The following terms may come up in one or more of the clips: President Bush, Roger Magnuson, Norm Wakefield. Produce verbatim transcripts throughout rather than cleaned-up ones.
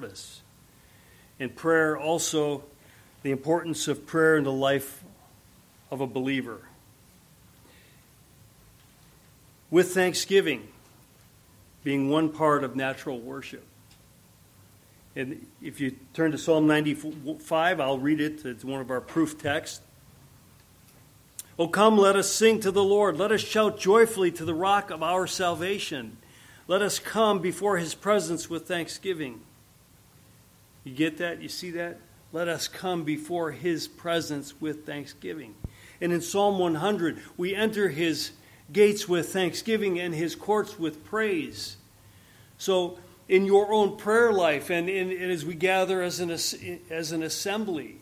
service. And prayer also, the importance of prayer in the life of a believer. With thanksgiving being one part of natural worship. And if you turn to Psalm ninety-five, I'll read it. It's one of our proof texts. O come, let us sing to the Lord. Let us shout joyfully to the rock of our salvation. Let us come before his presence with thanksgiving. You get that? You see that? Let us come before his presence with thanksgiving. And in Psalm one hundred, we enter his gates with thanksgiving and his courts with praise. So in your own prayer life and, in, and as we gather as an, as an assembly,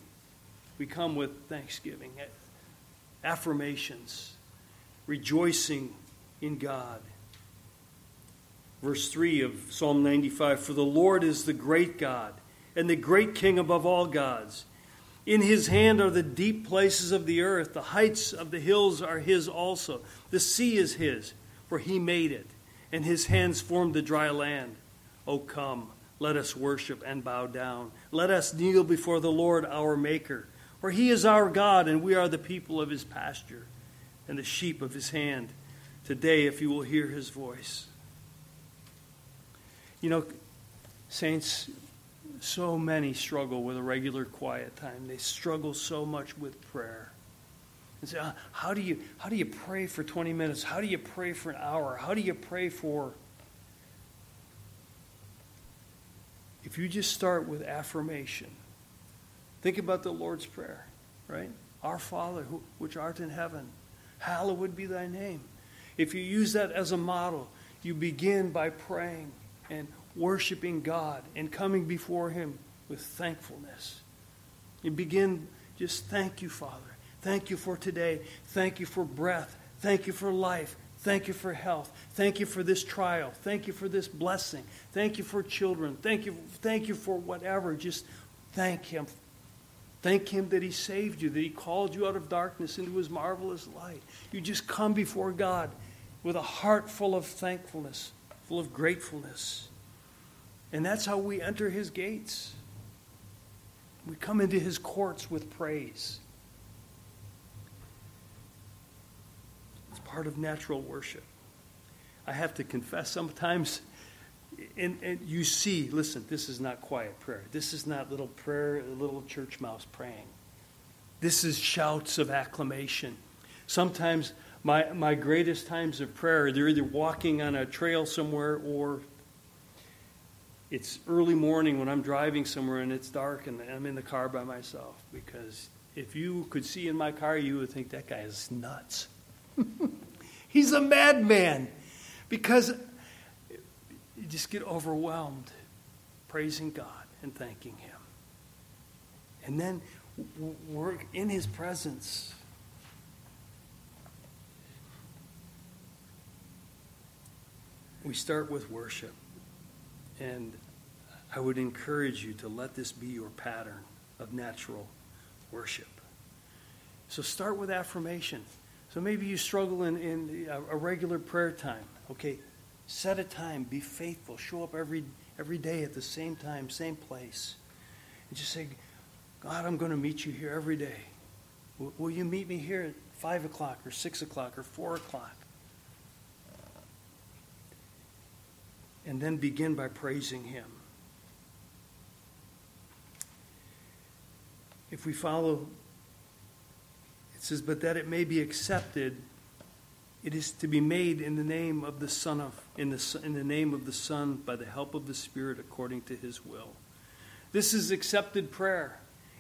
we come with thanksgiving. Affirmations, rejoicing in God. Verse three of Psalm ninety-five, for the Lord is the great God and the great King above all gods. In his hand are the deep places of the earth. The heights of the hills are his also. The sea is his, for he made it, and his hands formed the dry land. O come, let us worship and bow down. Let us kneel before the Lord our Maker. For he is our God, and we are the people of his pasture and the sheep of his hand. Today, if you will hear his voice. You know, saints, so many struggle with a regular quiet time. They struggle so much with prayer. And say, how do you how do you pray for twenty minutes? How do you pray for an hour? How do you pray for? If you just start with affirmation. Think about the Lord's Prayer, right? Our Father, who, which art in heaven, hallowed be thy name. If you use that as a model, you begin by praying and worshiping God and coming before him with thankfulness. You begin, just thank you, Father. Thank you for today. Thank you for breath. Thank you for life. Thank you for health. Thank you for this trial. Thank you for this blessing. Thank you for children. Thank you, thank you for whatever. Just thank him. Thank him that he saved you, that he called you out of darkness into his marvelous light. You just come before God with a heart full of thankfulness, full of gratefulness. And that's how we enter his gates. We come into his courts with praise. It's part of natural worship. I have to confess sometimes. And, and you see, listen, this is not quiet prayer. This is not little prayer, little church mouse praying. This is shouts of acclamation. Sometimes my, my greatest times of prayer, they're either walking on a trail somewhere or it's early morning when I'm driving somewhere and it's dark and I'm in the car by myself. Because if you could see in my car, you would think that guy is nuts. He's a madman. Because you just get overwhelmed praising God and thanking him. And then we're in his presence. We start with worship. And I would encourage you to let this be your pattern of natural worship. So start with affirmation. So maybe you struggle in, in a regular prayer time. Okay. Set a time, be faithful, show up every every day at the same time, same place. And just say, God, I'm going to meet you here every day. W- will you meet me here at five o'clock or six o'clock or four o'clock? And then begin by praising him. If we follow, it says, but that it may be accepted, it is to be made in the name of the Son of in the in the name of the Son by the help of the Spirit according to his will. This is accepted prayer.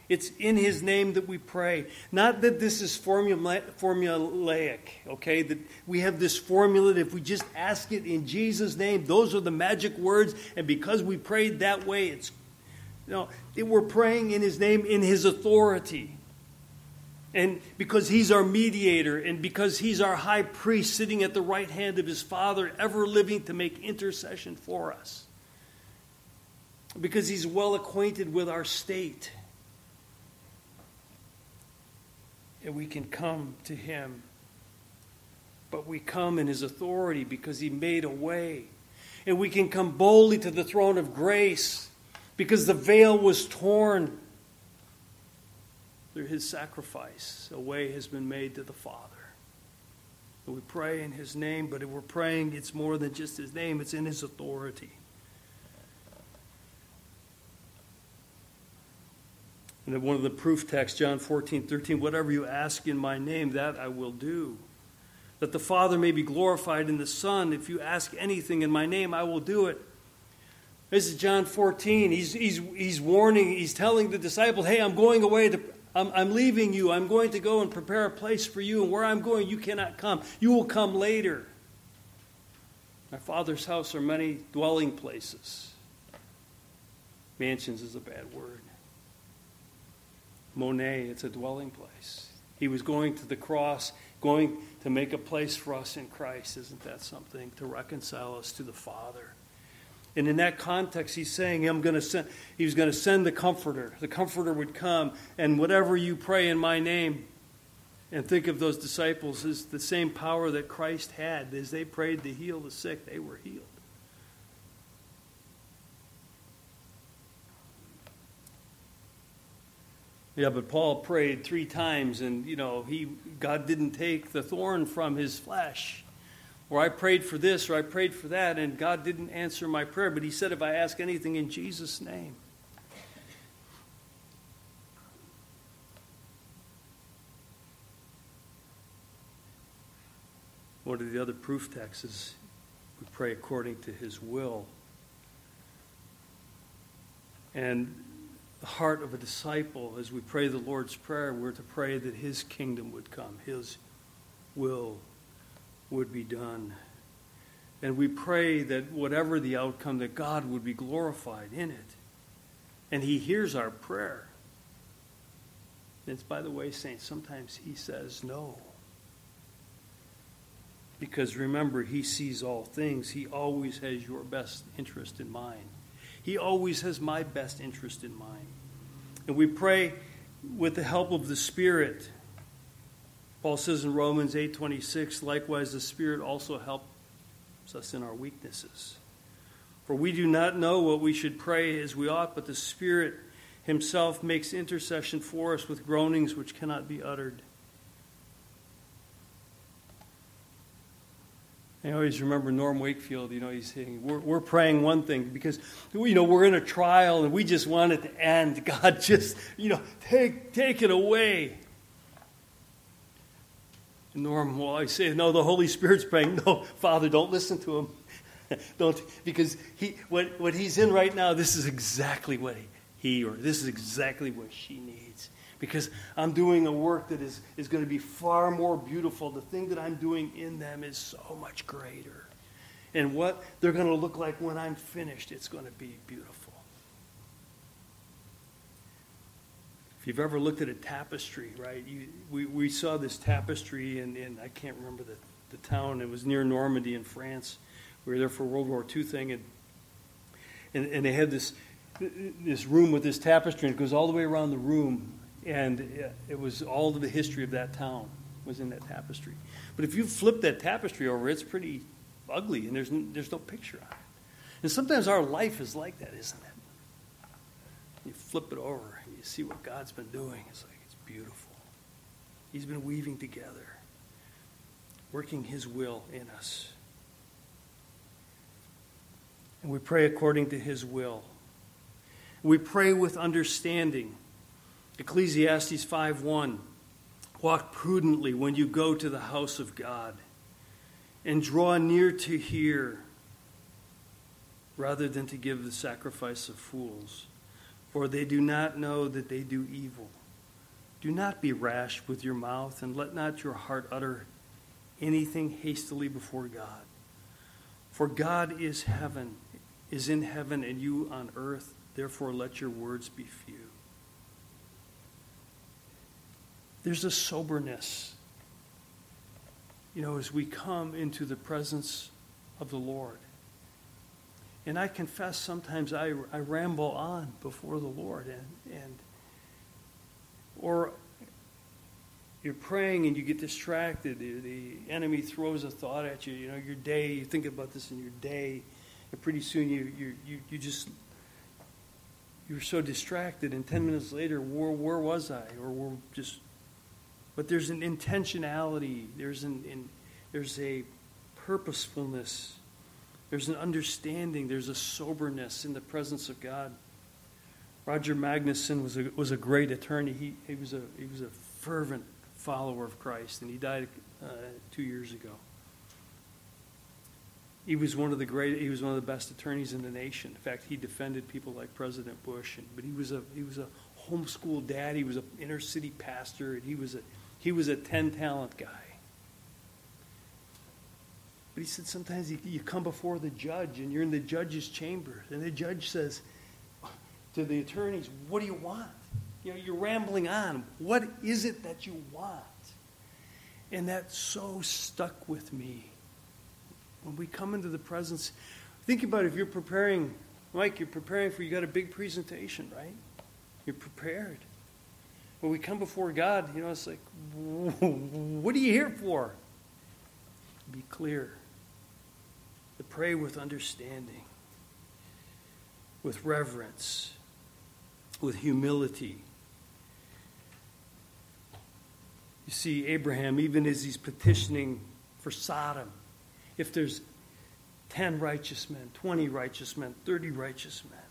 It's in his name that we pray. Not that this is formula, formulaic, okay? That we have this formula that if we just ask it in Jesus' name, those are the magic words, and because we prayed that way, it's no, it, we're praying in his name, in his authority. And because he's our mediator, and because he's our high priest sitting at the right hand of his Father, ever living to make intercession for us. Because he's well acquainted with our state. And we can come to him. But we come in his authority because he made a way. And we can come boldly to the throne of grace because the veil was torn through his sacrifice. A way has been made to the Father. And we pray in his name, but if we're praying, it's more than just his name. It's in his authority. And then one of the proof texts, John fourteen thirteen, whatever you ask in my name, that I will do, that the Father may be glorified in the Son. If you ask anything in my name, I will do it. This is John fourteen. He's, he's, he's warning, he's telling the disciples, hey, I'm going away, to, I'm, I'm leaving you. I'm going to go and prepare a place for you. And where I'm going, you cannot come. You will come later. My Father's house are many dwelling places. Mansions is a bad word. Monet, it's a dwelling place. He was going to the cross, going to make a place for us in Christ. Isn't that something? To reconcile us to the Father. And in that context, he's saying, I'm going to send, he was going to send the Comforter. The Comforter would come, and whatever you pray in my name, and think of those disciples as the same power that Christ had. As they prayed to heal the sick, they were healed. Yeah, but Paul prayed three times, and, you know, he God didn't take the thorn from his flesh. Or I prayed for this, or I prayed for that, and God didn't answer my prayer. But he said, if I ask anything in Jesus' name. One of the other proof texts is we pray according to his will. And the heart of a disciple, as we pray the Lord's Prayer, we're to pray that his kingdom would come, his will would be done. And we pray that whatever the outcome, that God would be glorified in it. And he hears our prayer. And it's, by the way, saints, sometimes he says no. Because remember, he sees all things. He always has your best interest in mind. He always has my best interest in mind. And we pray with the help of the Spirit. Paul says in Romans eight twenty-six, likewise the Spirit also helps us in our weaknesses. For we do not know what we should pray as we ought, but the Spirit himself makes intercession for us with groanings which cannot be uttered. I always remember Norm Wakefield, you know, he's saying, we're, we're praying one thing because, you know, we're in a trial and we just want it to end. God, just, you know, take, take it away. And Norm will always say, no, the Holy Spirit's praying. No, Father, don't listen to him. Don't, because he what, what he's in right now, this is exactly what he, he or this is exactly what she needs. Because I'm doing a work that is, is going to be far more beautiful. The thing that I'm doing in them is so much greater. And what they're going to look like when I'm finished, it's going to be beautiful. If you've ever looked at a tapestry, right, you, we, we saw this tapestry in, in I can't remember the, the town. It was near Normandy in France. We were there for a World War Two thing, and and, and they had this, this room with this tapestry, and it goes all the way around the room. And it was all of the history of that town was in that tapestry. But if you flip that tapestry over, it's pretty ugly, and there's no, there's no picture on it. And sometimes our life is like that, isn't it? You flip it over, and you see what God's been doing. It's like, it's beautiful. He's been weaving together, working his will in us. And we pray according to his will. We pray with understanding. Ecclesiastes five one, walk prudently when you go to the house of God, and draw near to hear rather than to give the sacrifice of fools, for they do not know that they do evil. Do not be rash with your mouth, and let not your heart utter anything hastily before God. For God is heaven, is in heaven, and you on earth, therefore let your words be few. There's a soberness, you know, as we come into the presence of the Lord. And I confess sometimes I, I ramble on before the Lord. and and Or you're praying and you get distracted. The, the enemy throws a thought at you. You know, your day, you think about this in your day. And pretty soon you you you, you just you were so distracted, and ten minutes later, where, where was I? Or we're just, but there's an intentionality, there's an, an there's a purposefulness, there's an understanding, there's a soberness in the presence of God. Roger Magnuson was a, was a great attorney. He he was a he was a fervent follower of Christ, and he died uh, two years ago. He was one of the great. He was one of the best attorneys in the nation. In fact, he defended people like President Bush. And, but he was a he was a homeschool dad. He was an inner city pastor. And he was a he was a ten talent guy. But he said sometimes he, you come before the judge and you're in the judge's chamber, and the judge says to the attorneys, "What do you want? You know, you're rambling on. What is it that you want?" And that so stuck with me. When we come into the presence, think about it. If you're preparing, Mike, you're preparing for, you got a big presentation, right? You're prepared. When we come before God, you know, it's like, what are you here for? Be clear. To pray with understanding, with reverence, with humility. You see, Abraham, even as he's petitioning for Sodom, if there's ten righteous men, twenty righteous men, thirty righteous men,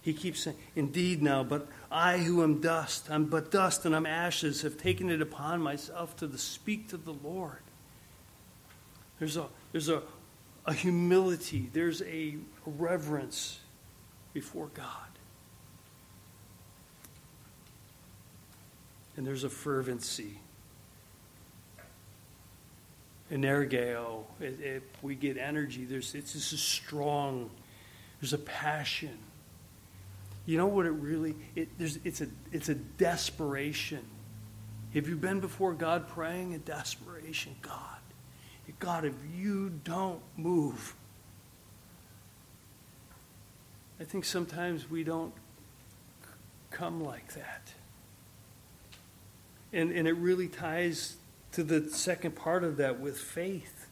he keeps saying, "Indeed now, but I who am dust, I'm but dust and I'm ashes, have taken it upon myself to the, speak to the Lord." There's a there's a, a humility, there's a reverence before God. And there's a fervency. Energeo, if we get energy, there's it's just a strong, there's a passion. You know what it really, it, there's, it's a it's a desperation. Have you been before God praying? A desperation, God. God, if you don't move. I think sometimes we don't come like that. And and it really ties to the second part of that, with faith.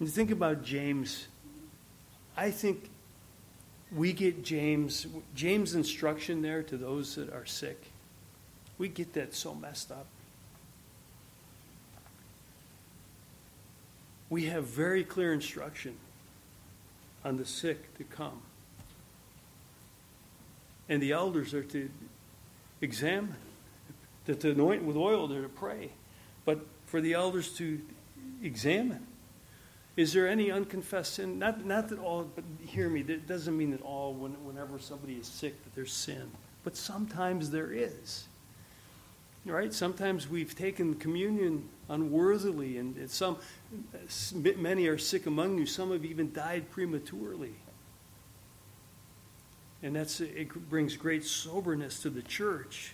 You think about James. I think we get James, James' instruction there to those that are sick. We get that so messed up. We have very clear instruction on the sick to come. And the elders are to examine, that to anoint with oil, they're to pray. But for the elders to examine, is there any unconfessed sin? Not not that all, but hear me, it doesn't mean that all, when, whenever somebody is sick, that there's sin. But sometimes there is. Right? Sometimes we've taken communion unworthily, and, and some, many are sick among you. Some have even died prematurely. And that's it brings great soberness to the church.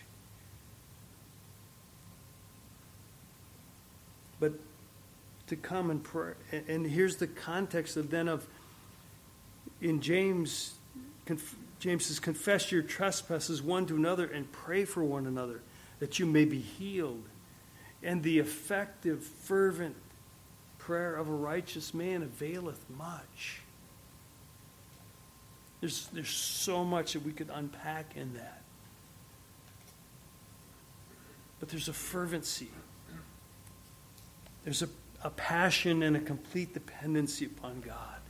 But to come and pray, and here's the context of then of in James, conf, James says, "Confess your trespasses one to another and pray for one another, that you may be healed. And the effective, fervent prayer of a righteous man availeth much." There's, there's so much that we could unpack in that. But there's a fervency. There's a, a passion and a complete dependency upon God.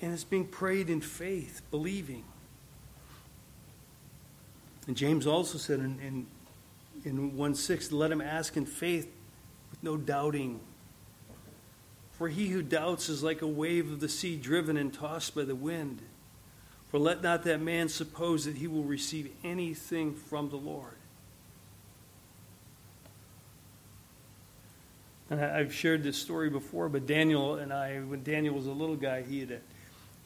And it's being prayed in faith, believing. And James also said in, in, in one six, "Let him ask in faith with no doubting. For he who doubts is like a wave of the sea driven and tossed by the wind. For let not that man suppose that he will receive anything from the Lord." And I've shared this story before, but Daniel and I, when Daniel was a little guy, he had a,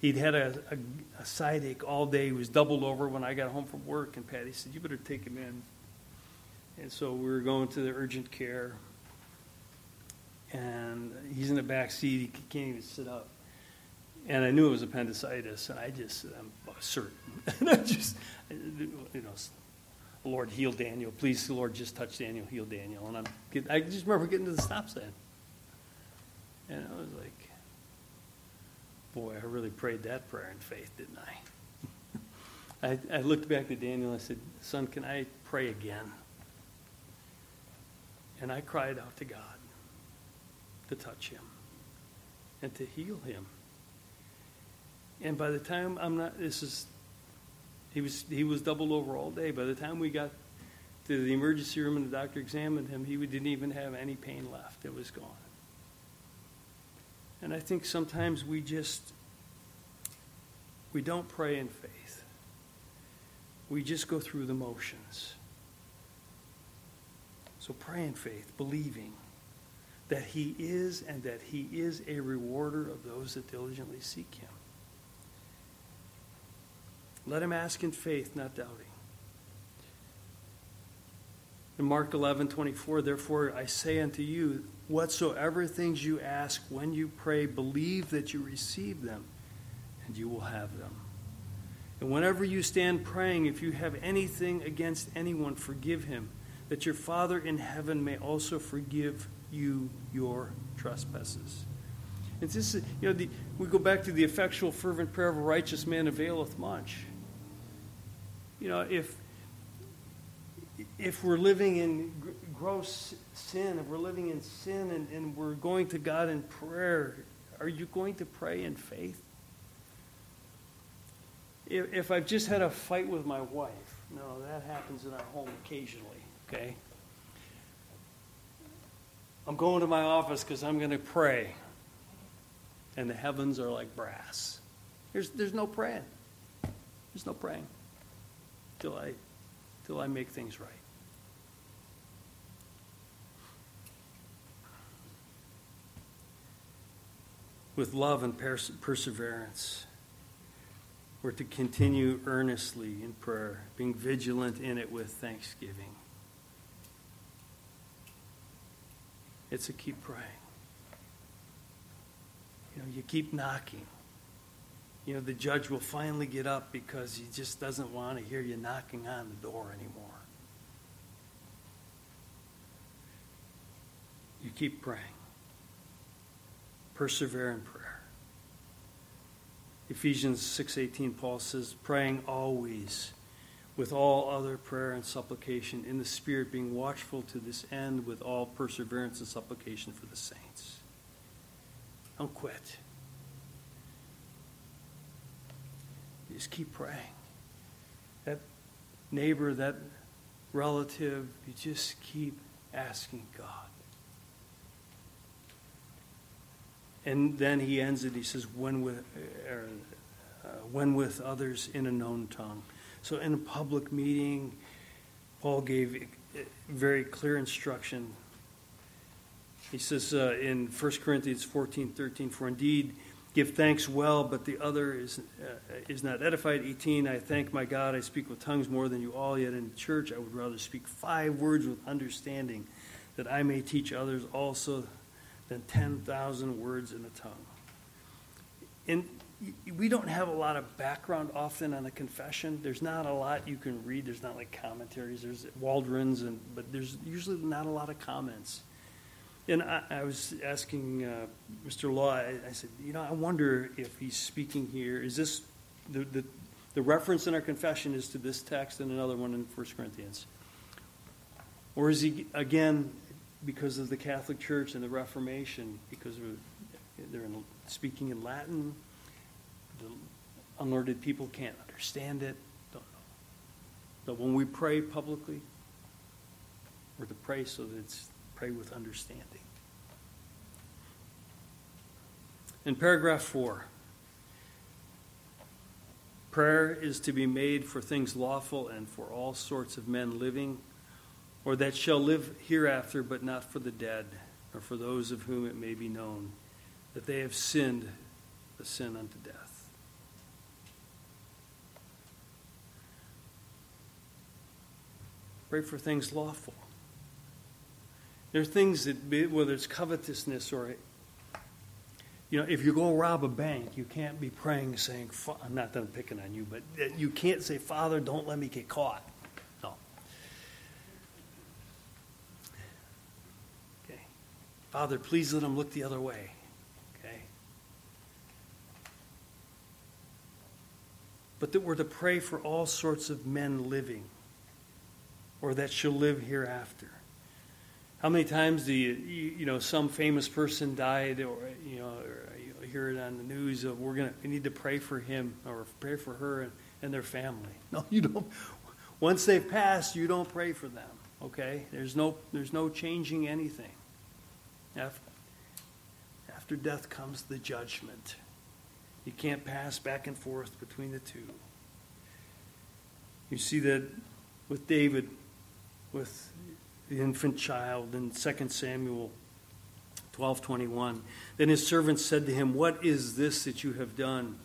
he'd had a, a, a side ache all day. He was doubled over when I got home from work, and Patty said, "You better take him in." And so we were going to the urgent care. And he's in the back seat. He can't even sit up. And I knew it was appendicitis. And I just, I'm certain. And I just, you know, "Lord, heal Daniel. Please, Lord, just touch Daniel, heal Daniel." And I'm, I just remember getting to the stop sign. And I was like, Boy, I really prayed that prayer in faith, didn't I? I, I looked back to Daniel and I said, son, can I pray again? And I cried out to God to touch him and to heal him. And by the time I'm not, this is, he was he was doubled over all day. By the time we got to the emergency room and the doctor examined him, he didn't even have any pain left. It was gone. And I think sometimes we just, we don't pray in faith. We just go through the motions. So pray in faith, believing that he is and that he is a rewarder of those that diligently seek him. Let him ask in faith, not doubting. In Mark eleven twenty four, therefore I say unto you, whatsoever things you ask when you pray, believe that you receive them, and you will have them. And whenever you stand praying, if you have anything against anyone, forgive him, that your Father in heaven may also forgive you your trespasses. It's just, you know, the, we go back to the effectual, fervent prayer of a righteous man availeth much. You know, if if we're living in gr- gross sin, if we're living in sin and, and we're going to God in prayer, are you going to pray in faith? If, if I've just had a fight with my wife, no, that happens in our home occasionally, okay? I'm going to my office because I'm going to pray. And the heavens are like brass. There's there's no praying. There's no praying. Till I till I make things right. With love and pers- perseverance, we're to continue earnestly in prayer, being vigilant in it with thanksgiving. It's to keep praying. You know, you keep knocking. You know, the judge will finally get up because he just doesn't want to hear you knocking on the door anymore. You keep praying. Persevere in prayer. Ephesians six eighteen, Paul says, praying always with all other prayer and supplication in the Spirit, being watchful to this end with all perseverance and supplication for the saints. Don't quit. Just keep praying. That neighbor, that relative, you just keep asking God. And then he ends it. He says, when with, er, uh, when with others in a known tongue. So in a public meeting, Paul gave very clear instruction. He says uh, in First Corinthians fourteen thirteen, for indeed, give thanks well, but the other is uh, is not edified. eighteen, I thank my God, I speak with tongues more than you all, yet in church I would rather speak five words with understanding, that I may teach others also than ten thousand words in a tongue. And we don't have a lot of background often on a confession. There's not a lot you can read. There's not like commentaries. There's Waldrons, and but there's usually not a lot of comments. And I, I was asking uh, Mister Law, I, I said, you know, I wonder if he's speaking here. Is this, the, the the reference in our confession is to this text and another one in First Corinthians. Or is he, again, because of the Catholic Church and the Reformation, because they're in, speaking in Latin, the unlearned people can't understand it, don't know. But when we pray publicly, we're to pray so that it's, pray with understanding. In paragraph four, prayer is to be made for things lawful and for all sorts of men living, or that shall live hereafter, but not for the dead, or for those of whom it may be known that they have sinned the sin unto death. Pray for things lawful. There are things that, whether it's covetousness or, you know, if you go rob a bank, you can't be praying saying, I'm not done picking on you, but you can't say, Father, don't let me get caught. No. Okay. Father, please let him look the other way. Okay. but that we're to pray for all sorts of men living, or that shall live hereafter. How many times do you, you know, some famous person died, or, you know, or you hear it on the news of we're gonna, we need to pray for him or pray for her and, and their family. No, you don't. Once they've passed, you don't pray for them. Okay, there's no there's no changing anything. After, after death comes the judgment. You can't pass back and forth between the two. You see that with David, with the infant child in Second Samuel twelve twenty-one. Then his servants said to him, "What is this that you have done?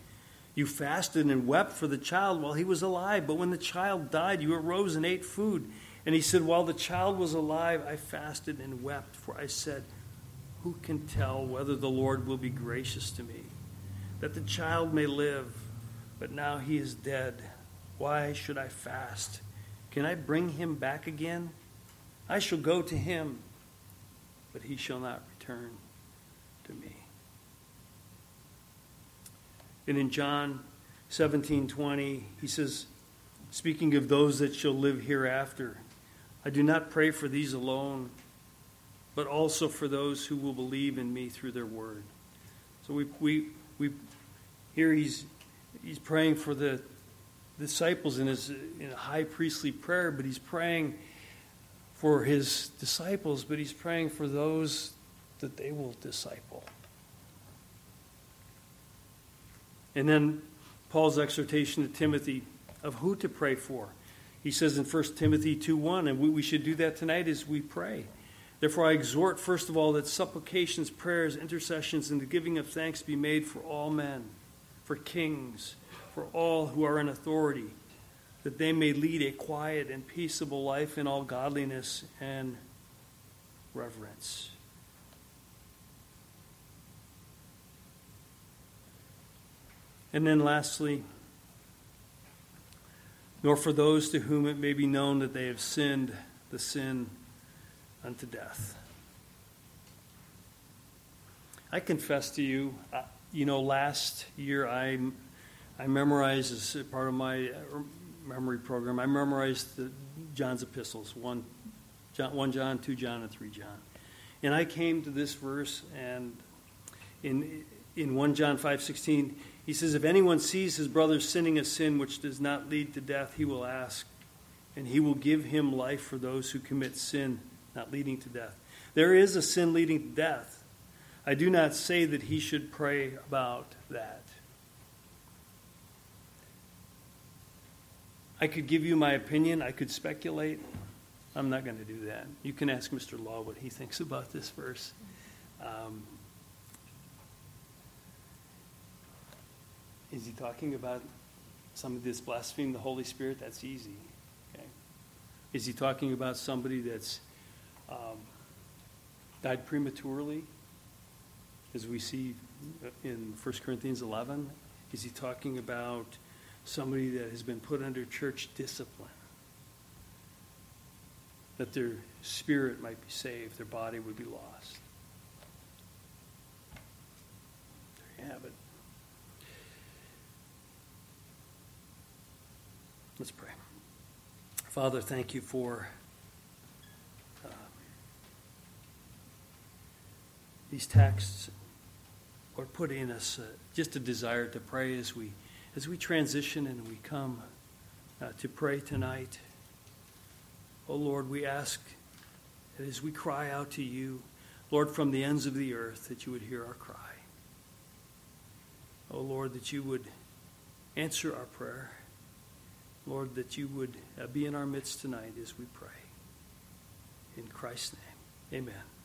You fasted and wept for the child while he was alive, but when the child died, you arose and ate food." And he said, "While the child was alive, I fasted and wept, for I said, who can tell whether the Lord will be gracious to me, that the child may live? But now he is dead. Why should I fast? Can I bring him back again? I shall go to him, but he shall not return to me." And in John seventeen twenty, he says, speaking of those that shall live hereafter, "I do not pray for these alone, but also for those who will believe in me through their word." So we we we here he's he's praying for the disciples in his in a high priestly prayer, but he's praying for his disciples, but he's praying for those that they will disciple. And then Paul's exhortation to Timothy of who to pray for. He says in First Timothy two one, and we, we should do that tonight as we pray. "Therefore I exhort, first of all, that supplications, prayers, intercessions, and the giving of thanks be made for all men, for kings, for all who are in authority, that they may lead a quiet and peaceable life in all godliness and reverence." And then lastly, "Nor for those to whom it may be known that they have sinned, the sin unto death." I confess to you, uh, you know, last year I, I memorized, as part of my memory program, I memorized the John's epistles, one John, one John, two John, and three John. And I came to this verse, and in in First John five sixteen, he says, "If anyone sees his brother sinning a sin which does not lead to death, he will ask, and he will give him life for those who commit sin not leading to death." There is a sin leading to death. I do not say that he should pray about that. I could give you my opinion. I could speculate. I'm not going to do that. You can ask Mister Law what he thinks about this verse. Um Is he talking about somebody that's blasphemed the Holy Spirit? That's easy. Okay. Is he talking about somebody that's um, died prematurely, as we see in First Corinthians eleven? Is he talking about somebody that has been put under church discipline, that their spirit might be saved, their body would be lost? There you have it. Let's pray. Father, thank you for uh, these texts, Lord, put in us uh, just a desire to pray as we as we transition and we come uh, to pray tonight. Oh Lord, we ask that as we cry out to you, Lord, from the ends of the earth, that you would hear our cry. Oh Lord, that you would answer our prayer. Lord, that you would be in our midst tonight as we pray. In Christ's name, amen.